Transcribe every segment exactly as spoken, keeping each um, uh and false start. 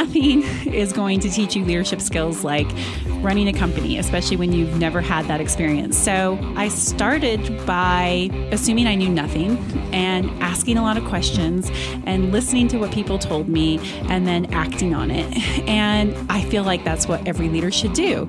nothing is going to teach you leadership skills like running a company, especially when you've never had that experience. So I started by assuming I knew nothing and asking a lot of questions and listening to what people told me and then acting on it. And I feel like that's what every leader should do.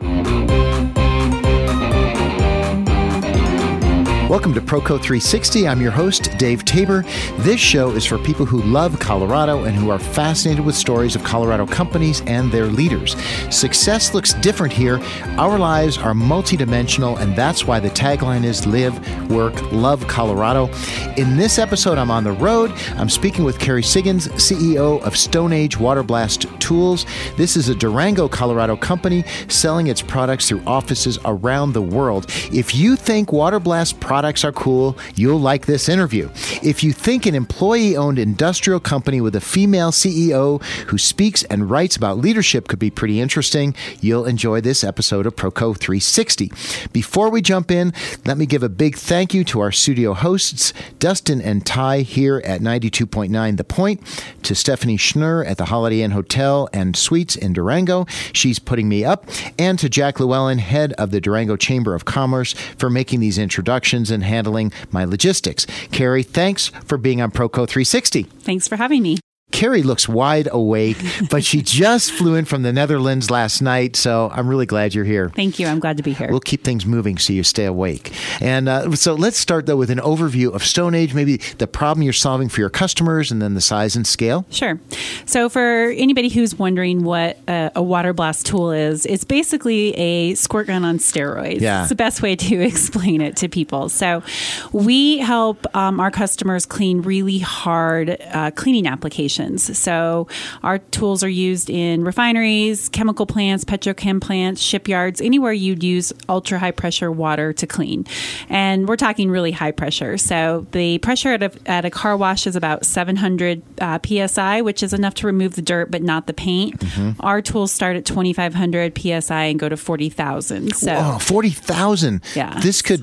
Welcome to ProCo three sixty. I'm your host, Dave Tabor. This show is for people who love Colorado and who are fascinated with stories of Colorado companies and their leaders. Success looks different here. Our lives are multidimensional, and that's why the tagline is Live, Work, Love Colorado. In this episode, I'm on the road. I'm speaking with Kerry Siggins, C E O of Stone Age Waterblast Tools. This is a Durango, Colorado company selling its products through offices around the world. If you think Waterblast products Products are cool, you'll like this interview. If you think an employee-owned industrial company with a female C E O who speaks and writes about leadership could be pretty interesting, you'll enjoy this episode of ProCo three sixty. Before we jump in, let me give a big thank you to our studio hosts, Dustin and Ty here at ninety-two point nine The Point, to Stephanie Schnurr at the Holiday Inn Hotel and Suites in Durango. She's putting me up. And to Jack Llewellyn, head of the Durango Chamber of Commerce, for making these introductions and handling my logistics. Kerry, thanks for being on ProCo three sixty. Thanks for having me. Kerry looks wide awake, but she just flew in from the Netherlands last night, so I'm really glad you're here. Thank you. I'm glad to be here. We'll keep things moving so you stay awake. And uh, so let's start, though, with an overview of Stone Age, maybe the problem you're solving for your customers, and then the size and scale. Sure. So for anybody who's wondering what a, a Waterblast tool is, it's basically a squirt gun on steroids. Yeah. It's the best way to explain it to people. So we help um, our customers clean really hard uh, cleaning applications. So our tools are used in refineries, chemical plants, petrochem plants, shipyards, anywhere you'd use ultra high pressure water to clean. And we're talking really high pressure. So the pressure at a, at a car wash is about seven hundred uh, P S I, which is enough to remove the dirt, but not the paint. Mm-hmm. Our tools start at twenty-five hundred P S I and go to forty thousand. So wow, forty thousand. Yeah. This could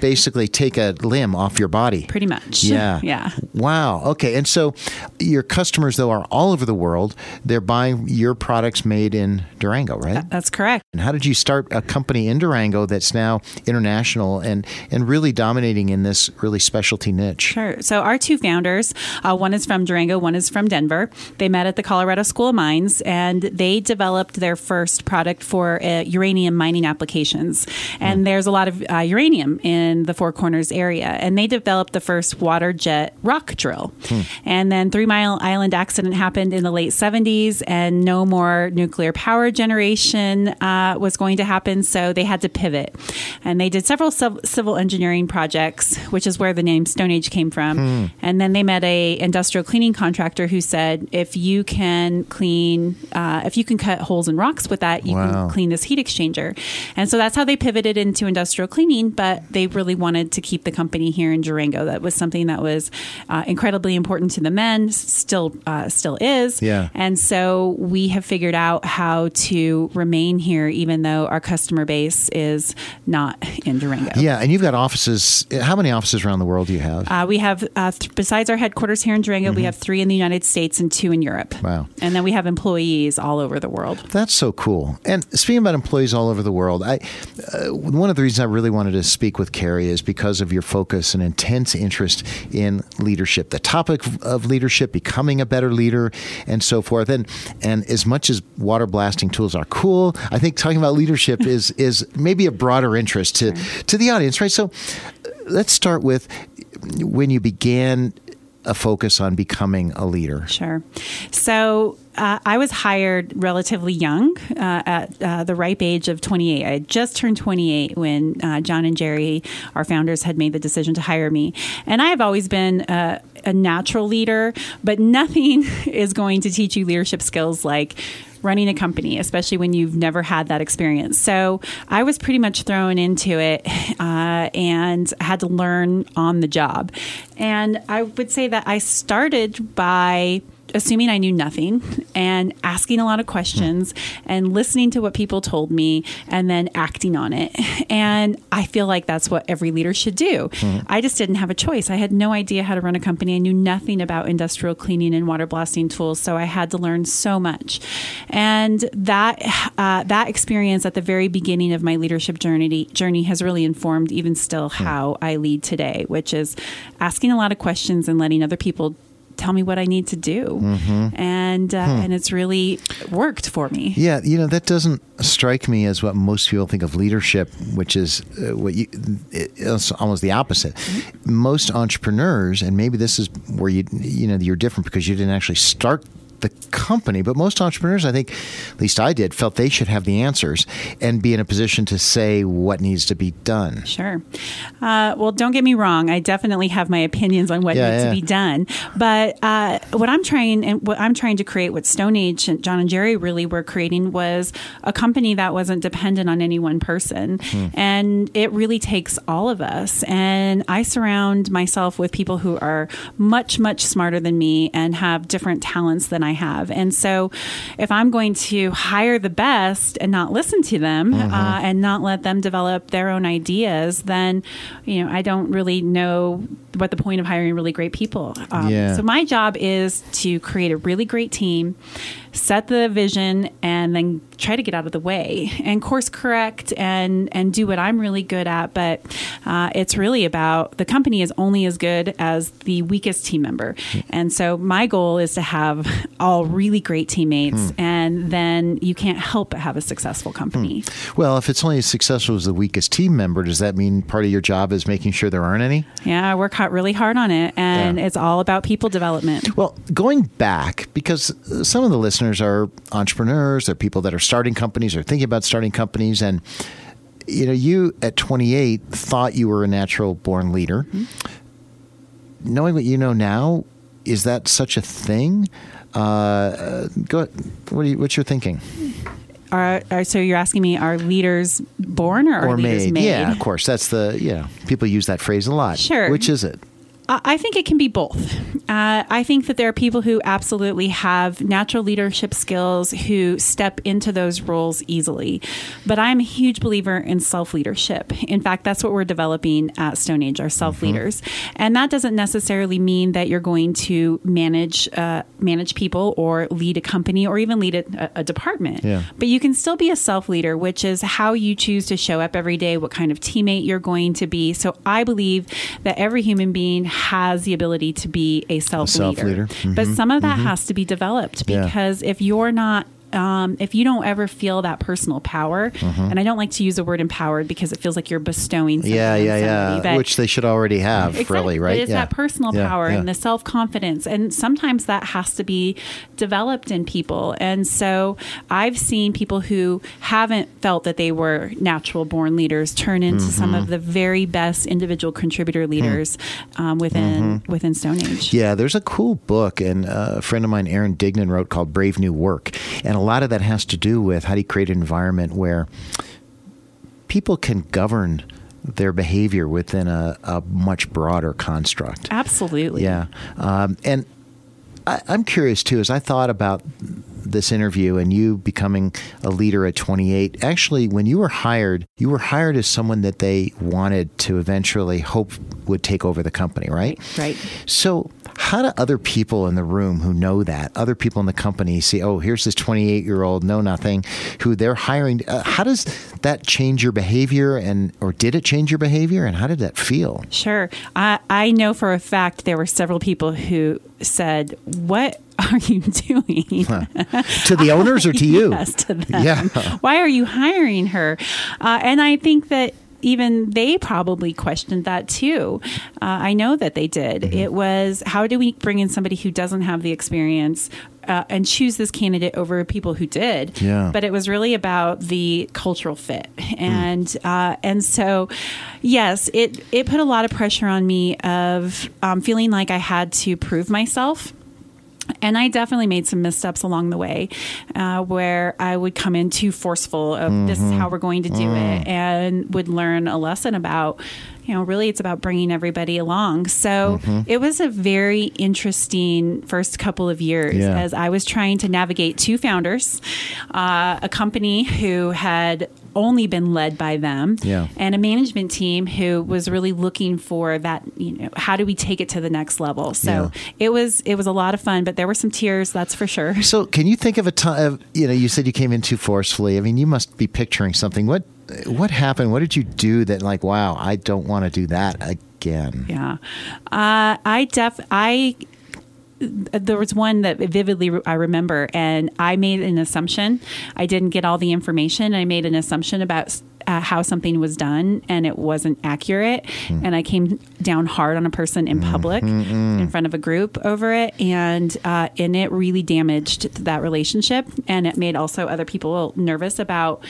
basically take a limb off your body. Pretty much. Yeah. Yeah. Wow. Okay. And so your customers, though, are all over the world. They're buying your products made in Durango, right? That's correct. And how did you start a company in Durango that's now international and, and really dominating in this really specialty niche? Sure. So our two founders, uh, one is from Durango, one is from Denver. They met at the Colorado School of Mines, and they developed their first product for uh, uranium mining applications. And mm. there's a lot of uh, uranium in in the Four Corners area. And they developed the first water jet rock drill. Hmm. And then Three Mile Island accident happened in the late seventies, and no more nuclear power generation uh, was going to happen. So they had to pivot. And they did several sub- civil engineering projects, which is where the name Stone Age came from. Hmm. And then they met a industrial cleaning contractor who said, if you can clean, uh, if you can cut holes in rocks with that, you wow. can clean this heat exchanger. And so that's how they pivoted into industrial cleaning. But they really wanted to keep the company here in Durango. That was something that was uh, incredibly important to the men, still uh, still is. Yeah. And so we have figured out how to remain here, even though our customer base is not in Durango. Yeah, and you've got offices. How many offices around the world do you have? Uh, we have, uh, th- besides our headquarters here in Durango, mm-hmm. we have three in the United States and two in Europe. Wow. And then we have employees all over the world. That's so cool. And speaking about employees all over the world, I uh, one of the reasons I really wanted to speak with Kerry is because of your focus and intense interest in leadership, the topic of leadership, becoming a better leader, and so forth. And and as much as water blasting tools are cool, I think talking about leadership is is maybe a broader interest to, sure. to the audience, right? So let's start with when you began a focus on becoming a leader. Sure. So Uh, I was hired relatively young uh, at uh, the ripe age of twenty-eight. I had just turned twenty-eight when uh, John and Jerry, our founders, had made the decision to hire me. And I have always been uh, a natural leader, but nothing is going to teach you leadership skills like running a company, especially when you've never had that experience. So I was pretty much thrown into it uh, and had to learn on the job. And I would say that I started by assuming I knew nothing and asking a lot of questions and listening to what people told me and then acting on it. And I feel like that's what every leader should do. Mm-hmm. I just didn't have a choice. I had no idea how to run a company. I knew nothing about industrial cleaning and water blasting tools. So I had to learn so much. And that uh, that experience at the very beginning of my leadership journey, journey has really informed even still how mm-hmm. I lead today, which is asking a lot of questions and letting other people tell me what I need to do. Mm-hmm. And uh, hmm. and it's really worked for me. Yeah. You know, that doesn't strike me as what most people think of leadership, which is uh, what you, it's almost the opposite. Mm-hmm. Most entrepreneurs, and maybe this is where you, you know, you're different because you didn't actually start the company, but most entrepreneurs, I think, at least I did, felt they should have the answers and be in a position to say what needs to be done. Sure. Uh, well, don't get me wrong. I definitely have my opinions on what yeah, needs yeah. to be done. But uh, what I'm trying and what I'm trying to create, what Stone Age and John and Jerry really were creating, was a company that wasn't dependent on any one person. Hmm. And it really takes all of us. And I surround myself with people who are much, much smarter than me and have different talents than I I have. And so if I'm going to hire the best and not listen to them mm-hmm. uh, and not let them develop their own ideas, then, you know, I don't really know what the point of hiring really great people. Um, yeah. So my job is to create a really great team, set the vision, and then try to get out of the way and course correct and, and do what I'm really good at. But uh, it's really about the company is only as good as the weakest team member. And so my goal is to have all really great teammates hmm. and then you can't help but have a successful company. Hmm. Well, if it's only as successful as the weakest team member, does that mean part of your job is making sure there aren't any? Yeah, I work hard, really hard on it. And yeah. it's all about people development. Well, going back, because some of the listeners are entrepreneurs, they're people that are starting companies or thinking about starting companies. And, you know, you at twenty-eight thought you were a natural born leader. Mm-hmm. Knowing what you know now, is that such a thing? Uh, go ahead. What are you, what's your thinking? Are, are, so you're asking me, are leaders born or are or leaders made? made? Yeah, of course. That's the, you know, people use that phrase a lot. Sure. Which is it? I think it can be both. Uh, I think that there are people who absolutely have natural leadership skills who step into those roles easily. But I'm a huge believer in self-leadership. In fact, that's what we're developing at Stone Age, our self-leaders. Mm-hmm. And that doesn't necessarily mean that you're going to manage uh, manage people or lead a company or even lead a, a department. Yeah. But you can still be a self-leader, which is how you choose to show up every day, what kind of teammate you're going to be. So I believe that every human being has the ability to be a self-leader. self-leader. Mm-hmm. But some of that mm-hmm. has to be developed because yeah. if you're not, um, if you don't ever feel that personal power, mm-hmm. and I don't like to use the word empowered because it feels like you're bestowing something yeah, yeah, on somebody, yeah. but which they should already have, exactly, really, right? It's yeah. that personal yeah, power yeah. and the self-confidence. And sometimes that has to be developed in people. And so I've seen people who haven't felt that they were natural born leaders turn into mm-hmm. some of the very best individual contributor leaders mm-hmm. um, within mm-hmm. within Stone Age. Yeah, there's a cool book, and a friend of mine, Aaron Dignan, wrote called Brave New Work. And a lot of that has to do with how do you create an environment where people can govern their behavior within a, a much broader construct. Absolutely. Yeah. Um, and I, I'm curious, too, as I thought about this interview and you becoming a leader at twenty-eight, actually, when you were hired, you were hired as someone that they wanted to eventually hope would take over the company, right? Right. So how do other people in the room who know that, other people in the company see, oh, here's this twenty-eight-year-old know-nothing who they're hiring. Uh, how does that change your behavior and or did it change your behavior and how did that feel? Sure. I, I know for a fact there were several people who said, what are you doing? Huh. To the owners or to you? Yes, to them. Yeah. Why are you hiring her? Uh, and I think that even they probably questioned that too. Uh, I know that they did. Mm-hmm. It was, how do we bring in somebody who doesn't have the experience uh, and choose this candidate over people who did? Yeah. But it was really about the cultural fit. And mm. uh, and so, yes, it, it put a lot of pressure on me of um, feeling like I had to prove myself. And I definitely made some missteps along the way uh, where I would come in too forceful of mm-hmm. this is how we're going to do mm. it and would learn a lesson about you know, really it's about bringing everybody along. So mm-hmm. it was a very interesting first couple of years yeah. as I was trying to navigate two founders, uh, a company who had only been led by them yeah. and a management team who was really looking for that, you know, how do we take it to the next level? So yeah. it was, it was a lot of fun, but there were some tears, that's for sure. So can you think of a time, you know, you said you came in too forcefully. I mean, you must be picturing something. What, what happened? What did you do that like, wow, I don't want to do that again? Yeah. Uh, I def, I, there was one that vividly I remember, and I made an assumption. I didn't get all the information. I made an assumption about uh, how something was done, and it wasn't accurate. Mm. And I came down hard on a person in public mm-hmm. in front of a group over it. And, uh, and it really damaged that relationship. And it made also other people nervous about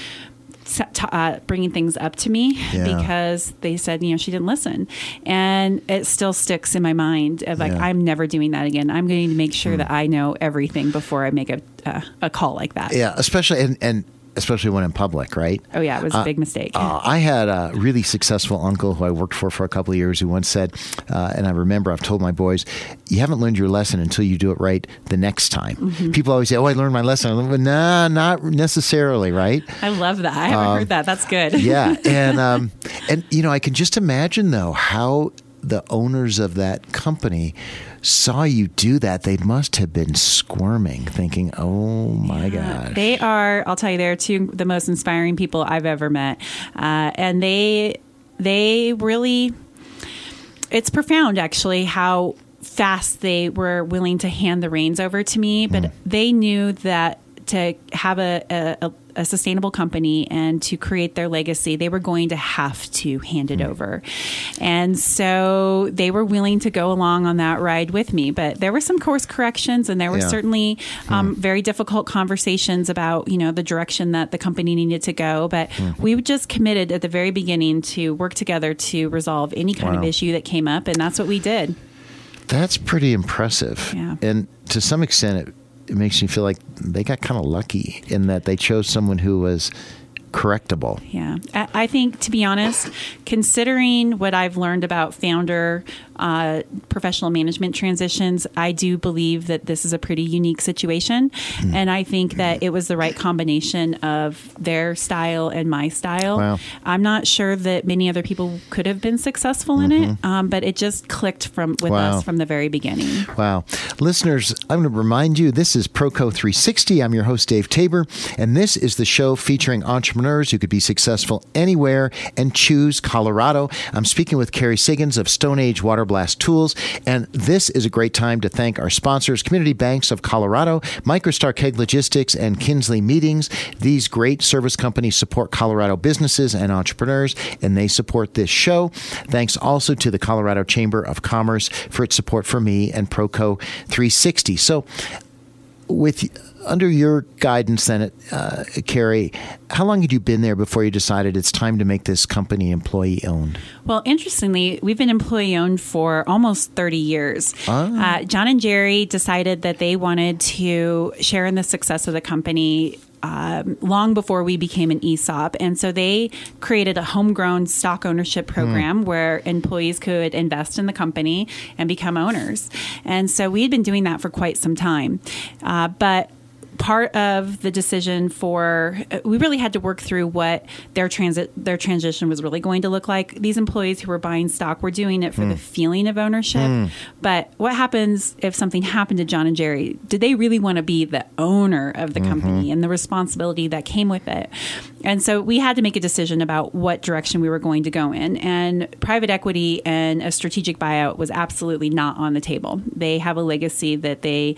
Uh, bringing things up to me yeah. because they said, you know, she didn't listen. And it still sticks in my mind of like, yeah. I'm never doing that again. I'm going to make sure mm. that I know everything before I make a uh, a call like that. Yeah, especially and, and especially when in public, right? Oh, yeah, it was uh, a big mistake. Uh, I had a really successful uncle who I worked for for a couple of years who once said, uh, and I remember I've told my boys, you haven't learned your lesson until you do it right the next time. Mm-hmm. People always say, oh, I learned my lesson. I learned, nah, not necessarily, right? I love that. I haven't um, heard that. That's good. yeah. And, um, and, you know, I can just imagine, though, how the owners of that company saw you do that. They must have been squirming, thinking, oh my yeah, gosh. They are, I'll tell you, they're two the most inspiring people I've ever met. Uh, and they, they really, it's profound actually how fast they were willing to hand the reins over to me, but mm. they knew that to have a, a, a sustainable company and to create their legacy, they were going to have to hand it mm. over. And so they were willing to go along on that ride with me. But there were some course corrections, and there were yeah. certainly um, mm. very difficult conversations about, you know, the direction that the company needed to go. But mm. we just committed at the very beginning to work together to resolve any kind wow. of issue that came up. And that's what we did. That's pretty impressive. Yeah. And to some extent, it It makes me feel like they got kind of lucky in that they chose someone who was correctable. Yeah. I think, to be honest, considering what I've learned about founder uh, professional management transitions, I do believe that this is a pretty unique situation. Mm. And I think that it was the right combination of their style and my style. Wow. I'm not sure that many other people could have been successful mm-hmm. in it, um, but it just clicked from with wow. us from the very beginning. Wow. Listeners, I'm going to remind you, this is ProCo three sixty. I'm your host, Dave Tabor, and this is the show featuring entrepreneurs who could be successful anywhere and choose Colorado. I'm speaking with Kerry Siggins of Stone Age Waterblast Tools, and this is a great time to thank our sponsors, Community Banks of Colorado, MicroStar Keg Logistics, and Kinsley Meetings. These great service companies support Colorado businesses and entrepreneurs, and they support this show. Thanks also to the Colorado Chamber of Commerce for its support for me and ProCo three sixty. So, with under your guidance then, uh, Kerry, how long had you been there before you decided it's time to make this company employee-owned? Well, interestingly, we've been employee-owned for almost thirty years. Ah. Uh, John and Jerry decided that they wanted to share in the success of the company Um, long before we became an E S O P. And so they created a homegrown stock ownership program mm. where employees could invest in the company and become owners. And so we had been doing that for quite some time. Uh, but part of the decision for, we really had to work through what their transit, their transition was really going to look like. These employees who were buying stock were doing it for mm. the feeling of ownership. Mm. But what happens if something happened to John and Jerry? Did they really want to be the owner of the mm-hmm. company and the responsibility that came with it? And so we had to make a decision about what direction we were going to go in. And private equity and a strategic buyout was absolutely not on the table. They have a legacy that they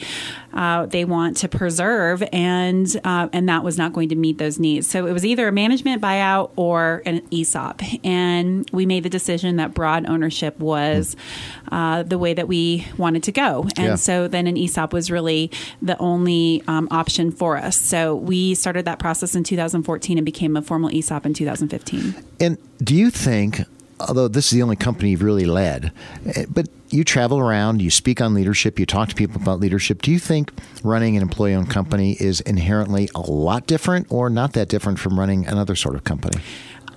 uh, they want to preserve. And uh, and that was not going to meet those needs. So it was either a management buyout or an E S O P. And we made the decision that broad ownership was uh, the way that we wanted to go. And yeah. so then an E S O P was really the only um, option for us. So we started that process in two thousand fourteen and became a formal E S O P in two thousand fifteen. And do you think, although this is the only company you've really led, but you travel around, you speak on leadership, you talk to people about leadership. Do you think running an employee-owned company is inherently a lot different or not that different from running another sort of company?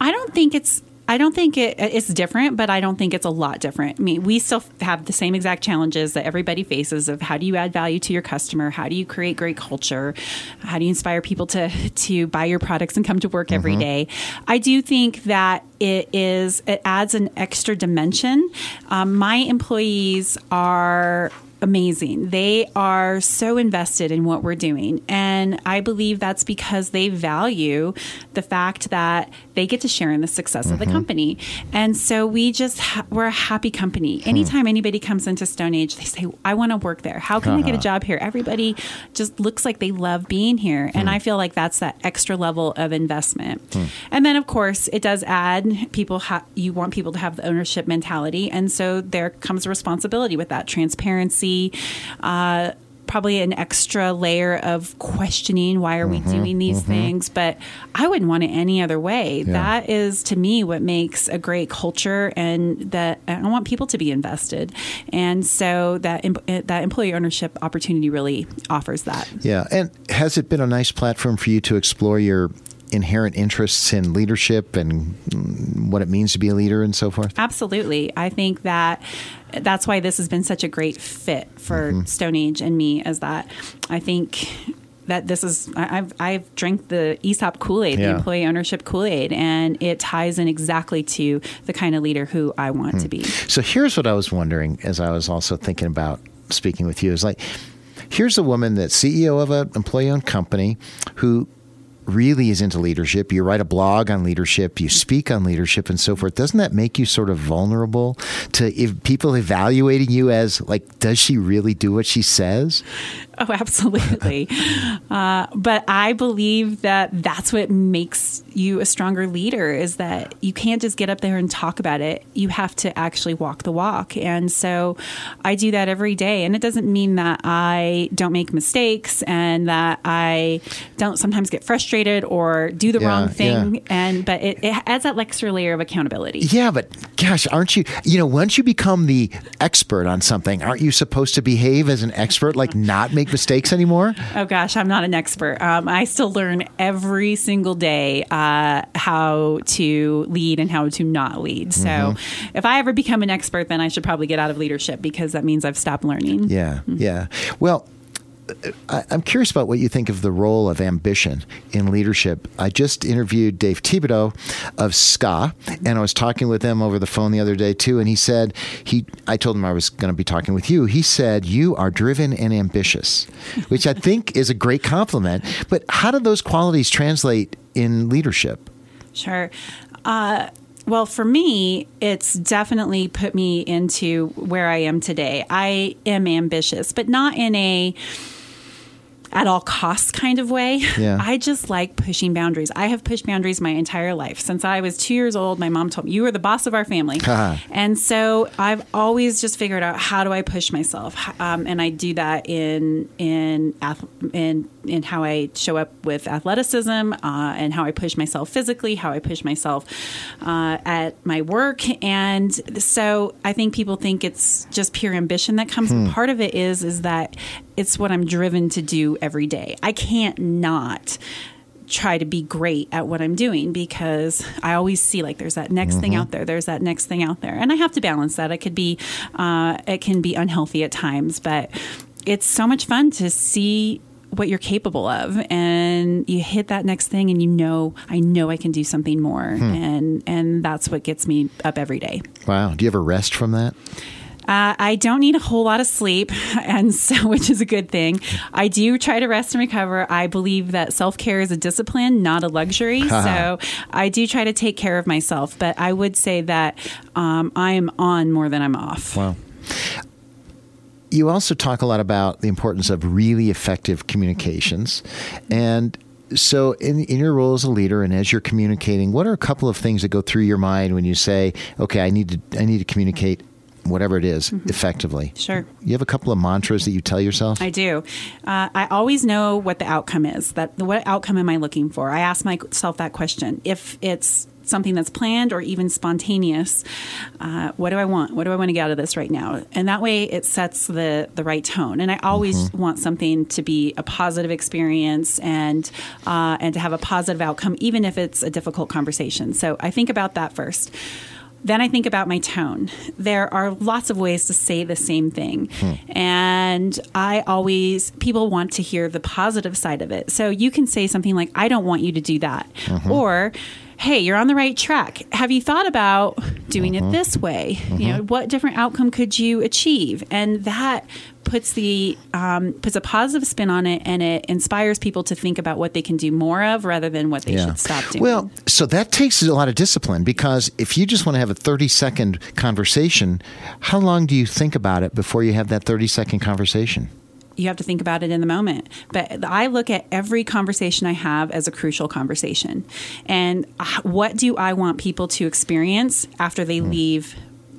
I don't think it's I don't think it, it's different, but I don't think it's a lot different. I mean, we still have the same exact challenges that everybody faces of how do you add value to your customer? How do you create great culture? How do you inspire people to, to buy your products and come to work mm-hmm. every day? I do think that it is, it adds an extra dimension. Um, my employees are amazing. They are so invested in what we're doing. And I believe that's because they value the fact that they get to share in the success mm-hmm. of the company. And so we just, ha- we're a happy company. Hmm. Anytime anybody comes into Stone Age, they say, I want to work there. How can uh-huh. I get a job here? Everybody just looks like they love being here. Hmm. And I feel like that's that extra level of investment. Hmm. And then of course it does add people, ha- you want people to have the ownership mentality. And so there comes a responsibility with that transparency. Uh, probably an extra layer of questioning. Why are mm-hmm, we doing these mm-hmm. things? But I wouldn't want it any other way. Yeah. That is, to me, what makes a great culture, and that I want people to be invested. And so that that employee ownership opportunity really offers that. Yeah. And has it been a nice platform for you to explore your inherent interests in leadership and what it means to be a leader and so forth? Absolutely. I think that that's why this has been such a great fit for mm-hmm. Stone Age and me, as that I think that this is, I've, I've drank the E S O P Kool-Aid, yeah. the employee ownership Kool-Aid, and it ties in exactly to the kind of leader who I want mm-hmm. to be. So here's what I was wondering as I was also thinking about speaking with you is like, here's a woman that's C E O of an employee-owned company who really is into leadership. You write a blog on leadership, you speak on leadership and so forth. Doesn't that make you sort of vulnerable to if people evaluating you as like, does she really do what she says? Oh, absolutely. uh, but I believe that that's what makes you a stronger leader, is that you can't just get up there and talk about it. You have to actually walk the walk. And so I do that every day. And it doesn't mean that I don't make mistakes and that I don't sometimes get frustrated or do the yeah, wrong thing. Yeah. And but it, it adds that extra layer of accountability. Yeah, but gosh, aren't you, you know, once you become the expert on something, aren't you supposed to behave as an expert, like not make mistakes anymore? Oh gosh, I'm not an expert. Um, I still learn every single day uh, how to lead and how to not lead. Mm-hmm. So if I ever become an expert, then I should probably get out of leadership, because that means I've stopped learning. Yeah, mm-hmm. yeah. Well, I, I'm curious about what you think of the role of ambition in leadership. I just interviewed Dave Thibodeau of S C A, and I was talking with him over the phone the other day too, and he said, he, I told him I was going to be talking with you. He said, you are driven and ambitious, which I think is a great compliment. But how do those qualities translate in leadership? Sure. Uh Well, for me, it's definitely put me into where I am today. I am ambitious, but not in a at all costs kind of way. Yeah. I just like pushing boundaries. I have pushed boundaries my entire life. Since I was two years old, my mom told me, you are the boss of our family. Uh-huh. And so I've always just figured out, how do I push myself? Um, and I do that in in in in how I show up with athleticism, uh, and how I push myself physically, how I push myself uh, at my work. And so I think people think it's just pure ambition that comes. Hmm. Part of it is is that it's what I'm driven to do every day. I can't not try to be great at what I'm doing, because I always see like there's that next mm-hmm. thing out there. There's that next thing out there. And I have to balance that. It could be, uh, it can be unhealthy at times, but it's so much fun to see what you're capable of, and you hit that next thing, and you know, I know I can do something more. Hmm. And, and that's what gets me up every day. Wow. Do you ever rest from that? Uh, I don't need a whole lot of sleep, and so, which is a good thing. I do try to rest and recover. I believe that self-care is a discipline, not a luxury. So I do try to take care of myself, but I would say that um, I am on more than I'm off. Wow. You also talk a lot about the importance of really effective communications. And so in, in your role as a leader and as you're communicating, what are a couple of things that go through your mind when you say, okay, I need to, I need to communicate whatever it is, mm-hmm. effectively? Sure. You have a couple of mantras that you tell yourself? I do. Uh, I always know what the outcome is. That what outcome am I looking for? I ask myself that question. If it's something that's planned or even spontaneous. Uh, what do I want? What do I want to get out of this right now? And that way it sets the, the right tone. And I always mm-hmm. want something to be a positive experience and uh, and to have a positive outcome, even if it's a difficult conversation. So I think about that first. Then I think about my tone. There are lots of ways to say the same thing. Hmm. And I always, people want to hear the positive side of it. So you can say something like, I don't want you to do that. Mm-hmm. Or, hey, you're on the right track. Have you thought about doing mm-hmm. it this way? Mm-hmm. You know, what different outcome could you achieve? And that puts the um, puts a positive spin on it, and it inspires people to think about what they can do more of rather than what they yeah. should stop doing. Well, so that takes a lot of discipline, because if you just want to have a thirty-second conversation, how long do you think about it before you have that thirty-second conversation? You have to think about it in the moment. But I look at every conversation I have as a crucial conversation. And what do I want people to experience after they mm. leave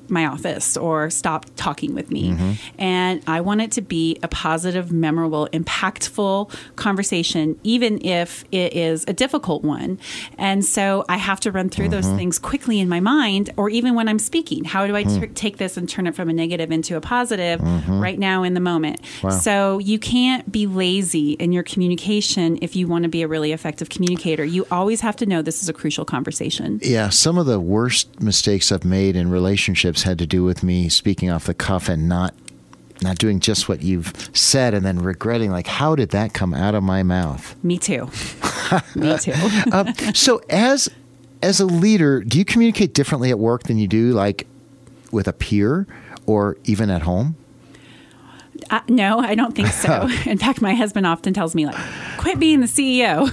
my office or stop talking with me? Mm-hmm. And I want it to be a positive, memorable, impactful conversation, even if it is a difficult one. And so I have to run through mm-hmm. those things quickly in my mind, or even when I'm speaking, how do I mm-hmm. t- take this and turn it from a negative into a positive mm-hmm. right now in the moment? Wow. So you can't be lazy in your communication if you want to be a really effective communicator. You always have to know this is a crucial conversation. Yeah. Some of the worst mistakes I've made in relationships had to do with me speaking off the cuff and not not doing just what you've said, and then regretting, like, how did that come out of my mouth? Me too. Me too. um, so as as a leader, do you communicate differently at work than you do, like, with a peer or even at home? Uh, no, I don't think so. In fact, my husband often tells me, like, quit being the C E O.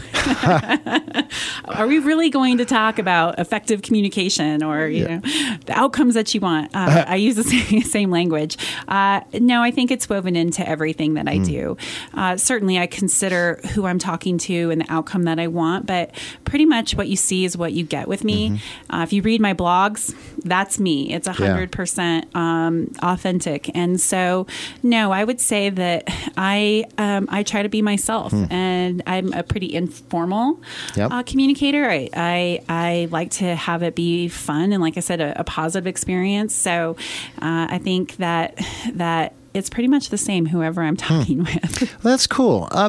Are we really going to talk about effective communication or, you yeah. know, the outcomes that you want? Uh, I use the same, same language. Uh, no, I think it's woven into everything that I mm. do. Uh, certainly, I consider who I'm talking to and the outcome that I want, but pretty much what you see is what you get with me. Mm-hmm. Uh, if you read my blogs, that's me. It's one hundred percent yeah. um, authentic. And so, no, I would say that I um, I try to be myself, hmm. and I'm a pretty informal yep. uh, communicator. I, I I like to have it be fun, and like I said, a, a positive experience. So uh, I think that that it's pretty much the same whoever I'm talking hmm. with. That's cool. Uh,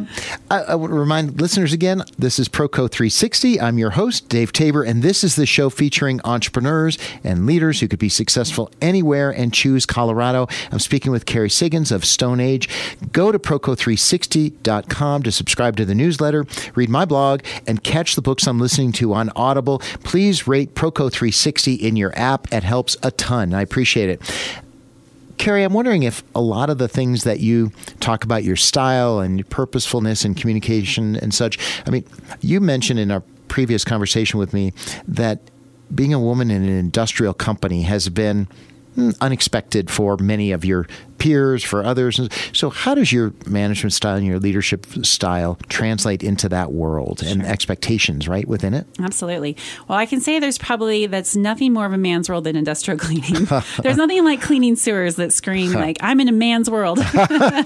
I, I would remind listeners again, this is ProCo three sixty. I'm your host, Dave Tabor, and this is the show featuring entrepreneurs and leaders who could be successful anywhere and choose Colorado. I'm speaking with Kerry Siggins of Stone Age. Go to proco three sixty dot com to subscribe to the newsletter, read my blog, and catch the books I'm listening to on Audible. Please rate ProCo three sixty in your app. It helps a ton. I appreciate it. Kerry, I'm wondering if a lot of the things that you talk about, your style and your purposefulness and communication and such, I mean, you mentioned in our previous conversation with me that being a woman in an industrial company has been unexpected for many of your peers, for others. So how does your management style and your leadership style translate into that world sure. and expectations, right, within it? Absolutely. Well, I can say there's probably, that's nothing more of a man's world than industrial cleaning. There's nothing like cleaning sewers that scream like, I'm in a man's world. uh,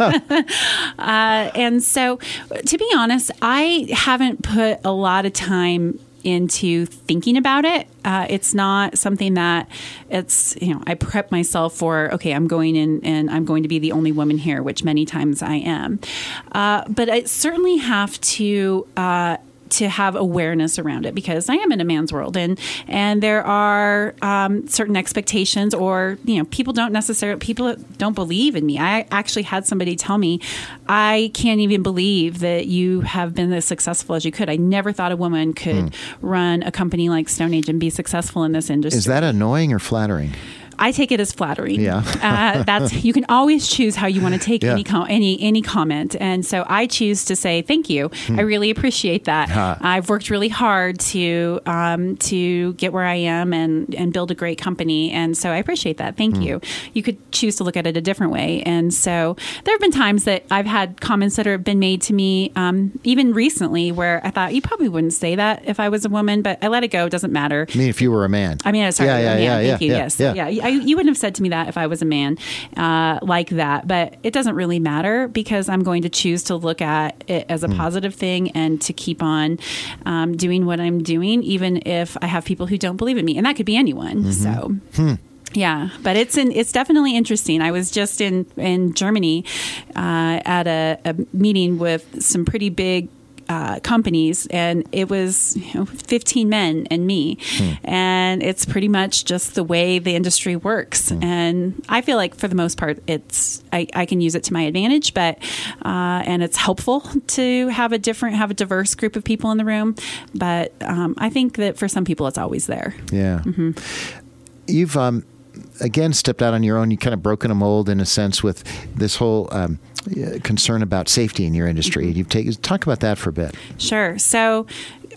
and so, to be honest, I haven't put a lot of time into thinking about it. Uh, it's not something that it's, you know, I prep myself for, okay, I'm going in and I'm going to be the only woman here, which many times I am. Uh, but I certainly have to, uh, to have awareness around it, because I am in a man's world, and, and there are um, certain expectations, or, you know, people don't necessarily, people don't believe in me. I actually had somebody tell me, I can't even believe that you have been as successful as you could. I never thought a woman could hmm. run a company like Stone Age and be successful in this industry. Is that annoying or flattering? I take it as flattering. Yeah. uh, that's you can always choose how you want to take yeah. any com- any any comment, and so I choose to say thank you. Hmm. I really appreciate that. Huh. I've worked really hard to um, to get where I am and and build a great company, and so I appreciate that. Thank hmm. you. You could choose to look at it a different way, and so there have been times that I've had comments that have been made to me, um, even recently, where I thought you probably wouldn't say that if I was a woman, but I let it go. It doesn't matter. I mean, if you were a man. I mean, sorry, yeah, yeah, yeah, yeah, thank yeah, you. Yeah, yes, yeah. yeah. I, you wouldn't have said to me that if I was a man uh, like that. But it doesn't really matter because I'm going to choose to look at it as a mm. positive thing and to keep on um, doing what I'm doing, even if I have people who don't believe in me. And that could be anyone. Mm-hmm. So. Hmm. Yeah, but it's in, it's definitely interesting. I was just in, in Germany uh, at a, a meeting with some pretty big uh, companies, and it was you know, fifteen men and me. Hmm. And it's pretty much just the way the industry works. Hmm. And I feel like for the most part, it's I, I can use it to my advantage, but uh, and it's helpful to have a different, have a diverse group of people in the room. But um, I think that for some people, it's always there. Yeah. Mm-hmm. You've... um. again, stepped out on your own. You kind of broken a mold in a sense with this whole um, concern about safety in your industry. You've taken talk about that for a bit. Sure. So.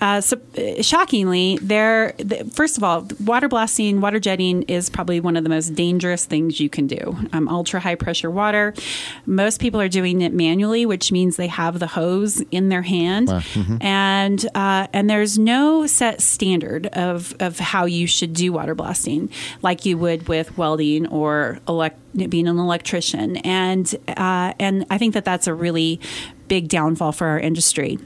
Uh, so, uh, shockingly, there. The, first of all, water blasting, water jetting is probably one of the most dangerous things you can do. Um, ultra high pressure water. Most people are doing it manually, which means they have the hose in their hand, wow. mm-hmm. and uh, and there's no set standard of of how you should do water blasting, like you would with welding or elect being an electrician, and uh, and I think that that's a really big downfall for our industry.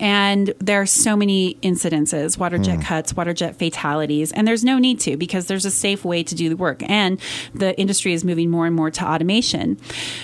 And there are so many incidences, water jet mm. cuts, water jet fatalities, and there's no need to because there's a safe way to do the work. And the industry is moving more and more to automation.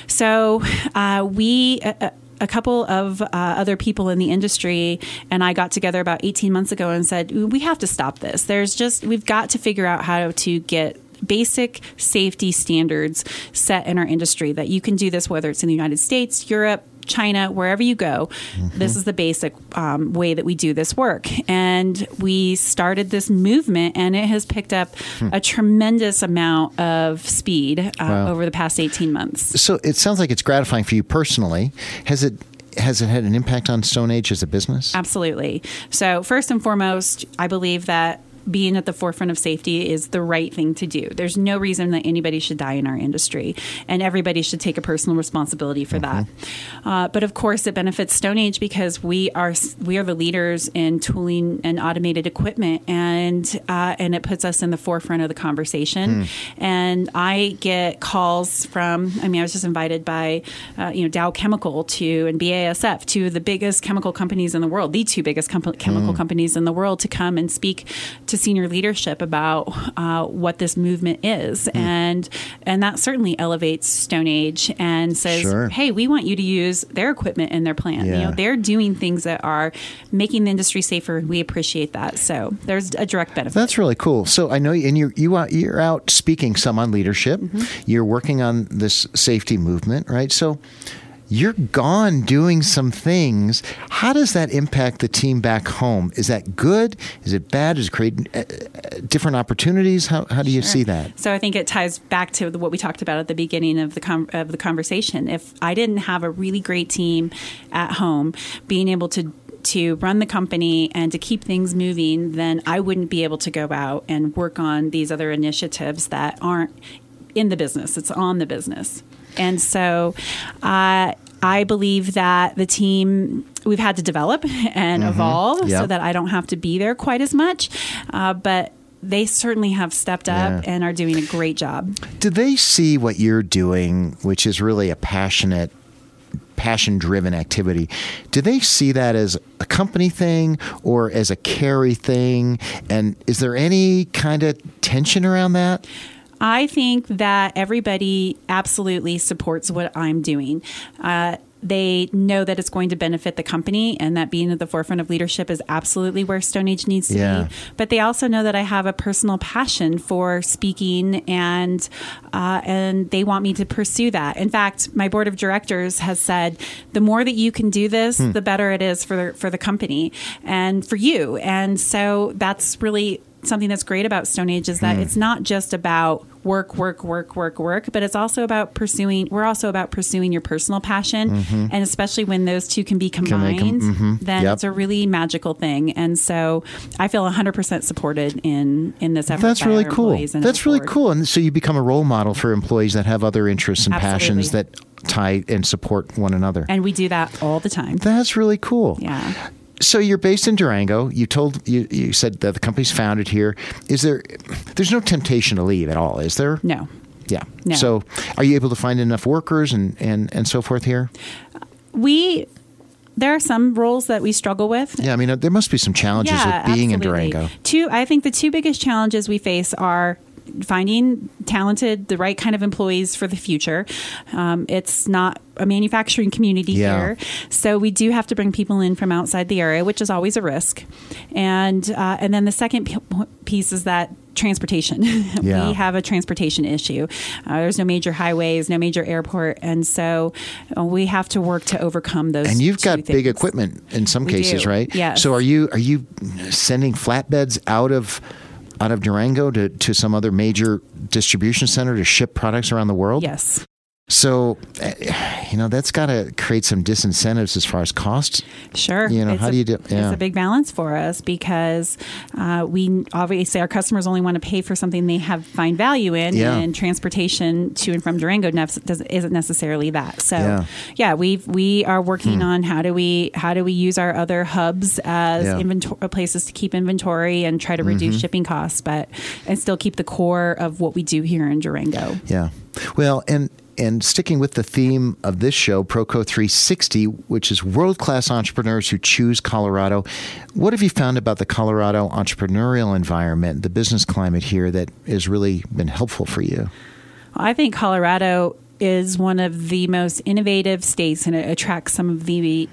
So uh, we... Uh, a couple of uh, other people in the industry and I got together about eighteen months ago and said, we have to stop this. There's just, we've got to figure out how to get basic safety standards set in our industry that you can do this, whether it's in the United States, Europe, China, wherever you go. Mm-hmm. This is the basic um, way that we do this work. And we started this movement and it has picked up hmm. a tremendous amount of speed uh, wow. over the past eighteen months. So it sounds like it's gratifying for you personally. Has it Has it had an impact on Stone Age as a business? Absolutely. So first and foremost, I believe that being at the forefront of safety is the right thing to do. There's no reason that anybody should die in our industry, and everybody should take a personal responsibility for mm-hmm. that. Uh, but of course, it benefits Stone Age because we are we are the leaders in tooling and automated equipment, and uh, and it puts us in the forefront of the conversation. Mm. And I get calls from, I mean, I was just invited by, uh, you know, Dow Chemical to and B A S F, two of the biggest chemical companies in the world, the two biggest com- chemical mm. companies in the world, to come and speak to senior leadership about uh, what this movement is. Mm. And and that certainly elevates Stone Age and says, sure. hey, we want you to use their equipment in their plant. Yeah. You know, they're doing things that are making the industry safer. We appreciate that. So there's a direct benefit. That's really cool. So I know and you're, you are, you're out speaking some on leadership. Mm-hmm. You're working on this safety movement, right? So you're gone doing some things. How does that impact the team back home? Is that good? Is it bad? Is it creating uh, different opportunities? How how do you sure. see that? So I think it ties back to what we talked about at the beginning of the com- of the conversation. If I didn't have a really great team at home, being able to to run the company and to keep things moving, then I wouldn't be able to go out and work on these other initiatives that aren't in the business. It's on the business. And so uh, I believe that the team, we've had to develop and mm-hmm. evolve yep. so that I don't have to be there quite as much. Uh, but they certainly have stepped up yeah. and are doing a great job. Do they see what you're doing, which is really a passionate, passion-driven activity? Do they see that as a company thing or as a Kerry thing? And is there any kind of tension around that? I think that everybody absolutely supports what I'm doing. Uh, they know that it's going to benefit the company and that being at the forefront of leadership is absolutely where Stone Age needs to yeah. be. But they also know that I have a personal passion for speaking and uh, and they want me to pursue that. In fact, my board of directors has said, the more that you can do this, hmm. the better it is for the, for the company and for you. And so that's really something that's great about Stone Age is that mm. it's not just about work, work, work, work, work, but it's also about pursuing, we're also about pursuing your personal passion. Mm-hmm. And especially when those two can be combined, can com- mm-hmm. then yep. it's a really magical thing. And so I feel one hundred percent supported in, in this effort. That's really cool. That's really board. cool. And so you become a role model for employees that have other interests and Absolutely. passions that tie and support one another. And we do that all the time. That's really cool. Yeah. So you're based in Durango. You told you, you said that the company's founded here. Is there? There's no temptation to leave at all, is there? No. Yeah. No. So are you able to find enough workers and, and, and so forth here? We. There are some roles that we struggle with. Yeah, I mean, there must be some challenges yeah, with being absolutely. in Durango. Two, I think the two biggest challenges we face are finding talented, the right kind of employees for the future. Um, it's not a manufacturing community yeah. here, so we do have to bring people in from outside the area, which is always a risk. And uh, and then the second p- piece is that transportation. yeah. We have a transportation issue. Uh, there's no major highways, no major airport, and so uh, we have to work to overcome those. And you've two got things. Big equipment in some we cases, do. right? Yes. So are you are you sending flatbeds out of? out of Durango to, to some other major distribution center to ship products around the world? Yes. So, you know, that's got to create some disincentives as far as cost. Sure. You know, it's how a, do you do? Yeah. It's a big balance for us because uh, we obviously our customers only want to pay for something they have find value in, yeah. and transportation to and from Durango isn't necessarily that. So, yeah, yeah we we are working hmm. on how do we how do we use our other hubs as yeah. inventory places to keep inventory and try to reduce mm-hmm. shipping costs, but and still keep the core of what we do here in Durango. Yeah. Well, and. And sticking with the theme of this show, ProCo three sixty, which is world-class entrepreneurs who choose Colorado, what have you found about the Colorado entrepreneurial environment, the business climate here, that has really been helpful for you? I think Colorado is one of the most innovative states, and it attracts some of the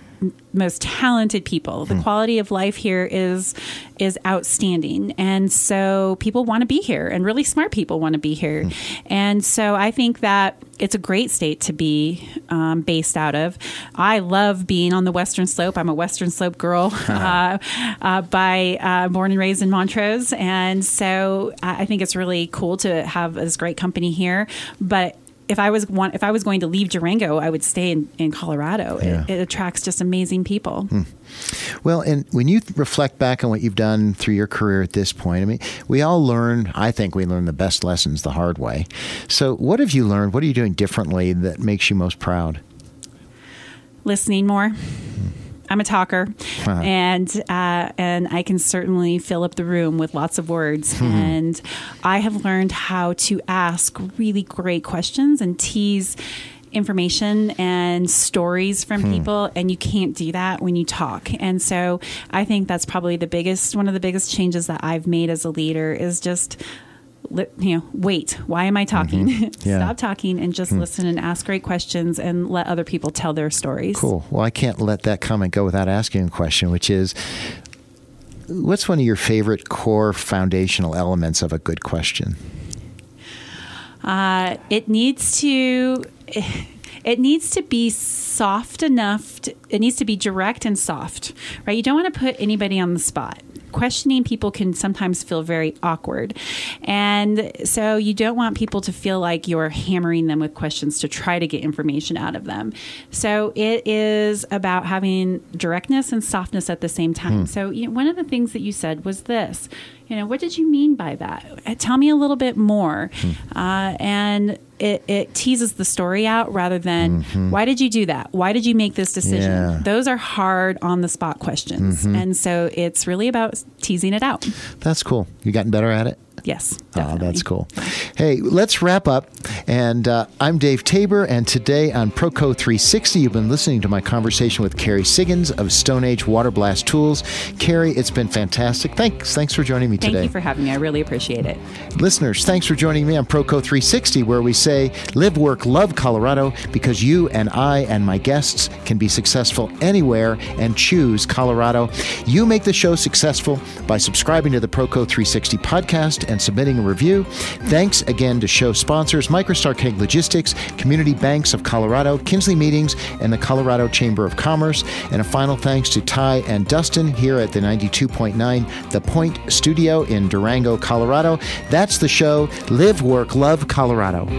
most talented people. The hmm. quality of life here is is outstanding. And so people want to be here, and really smart people want to be here. Hmm. And so I think that it's a great state to be um, based out of. I love being on the Western Slope. I'm a Western Slope girl, uh, uh, by uh, born and raised in Montrose. And so I think it's really cool to have this great company here. But If I was want, if I was going to leave Durango, I would stay in, in Colorado. Yeah. It, it attracts just amazing people. Hmm. Well, and when you reflect back on what you've done through your career at this point, I mean, we all learn, I think we learn the best lessons the hard way. So what have you learned? What are you doing differently that makes you most proud? Listening more. Hmm. I'm a talker, uh-huh. and uh, and I can certainly fill up the room with lots of words. Mm-hmm. And I have learned how to ask really great questions and tease information and stories from hmm. people, and you can't do that when you talk. And so I think that's probably the biggest, one of the biggest changes that I've made as a leader is just, you know, wait, why am I talking? Mm-hmm. Yeah. Stop talking and just mm. listen and ask great questions and let other people tell their stories. Cool. Well, I can't let that comment go without asking a question, which is, what's one of your favorite core foundational elements of a good question? Uh, it needs to, it needs to be soft enough. To, it needs to be direct and soft, right? You don't want to put anybody on the spot. Questioning people can sometimes feel very awkward. And so you don't want people to feel like you're hammering them with questions to try to get information out of them. So it is about having directness and softness at the same time. Mm. So you know, one of the things that you said was this, you know, what did you mean by that? Tell me a little bit more. Mm. Uh, and It, it teases the story out rather than, mm-hmm. why did you do that? Why did you make this decision? Yeah. Those are hard on the spot questions. Mm-hmm. And so it's really about teasing it out. That's cool. You've gotten better at it? Yes, definitely. Oh, that's cool. Hey, let's wrap up. And uh, I'm Dave Tabor, and today on ProCo three sixty, you've been listening to my conversation with Kerry Siggins of Stone Age Waterblast Tools. Kerry, it's been fantastic. Thanks. Thanks for joining me today. Thank you for having me. I really appreciate it. Listeners, thanks for joining me on ProCo three sixty, where we say, live, work, love Colorado, because you and I and my guests can be successful anywhere and choose Colorado. You make the show successful by subscribing to the ProCo three sixty podcast and submitting a review. Thanks again to show sponsors MicroStar Keg Logistics, Community Banks of Colorado, Kinsley Meetings, and the Colorado Chamber of Commerce. And a final thanks to Ty and Dustin here at the ninety-two point nine The Point Studio in Durango, Colorado. That's the show. Live, work, love Colorado.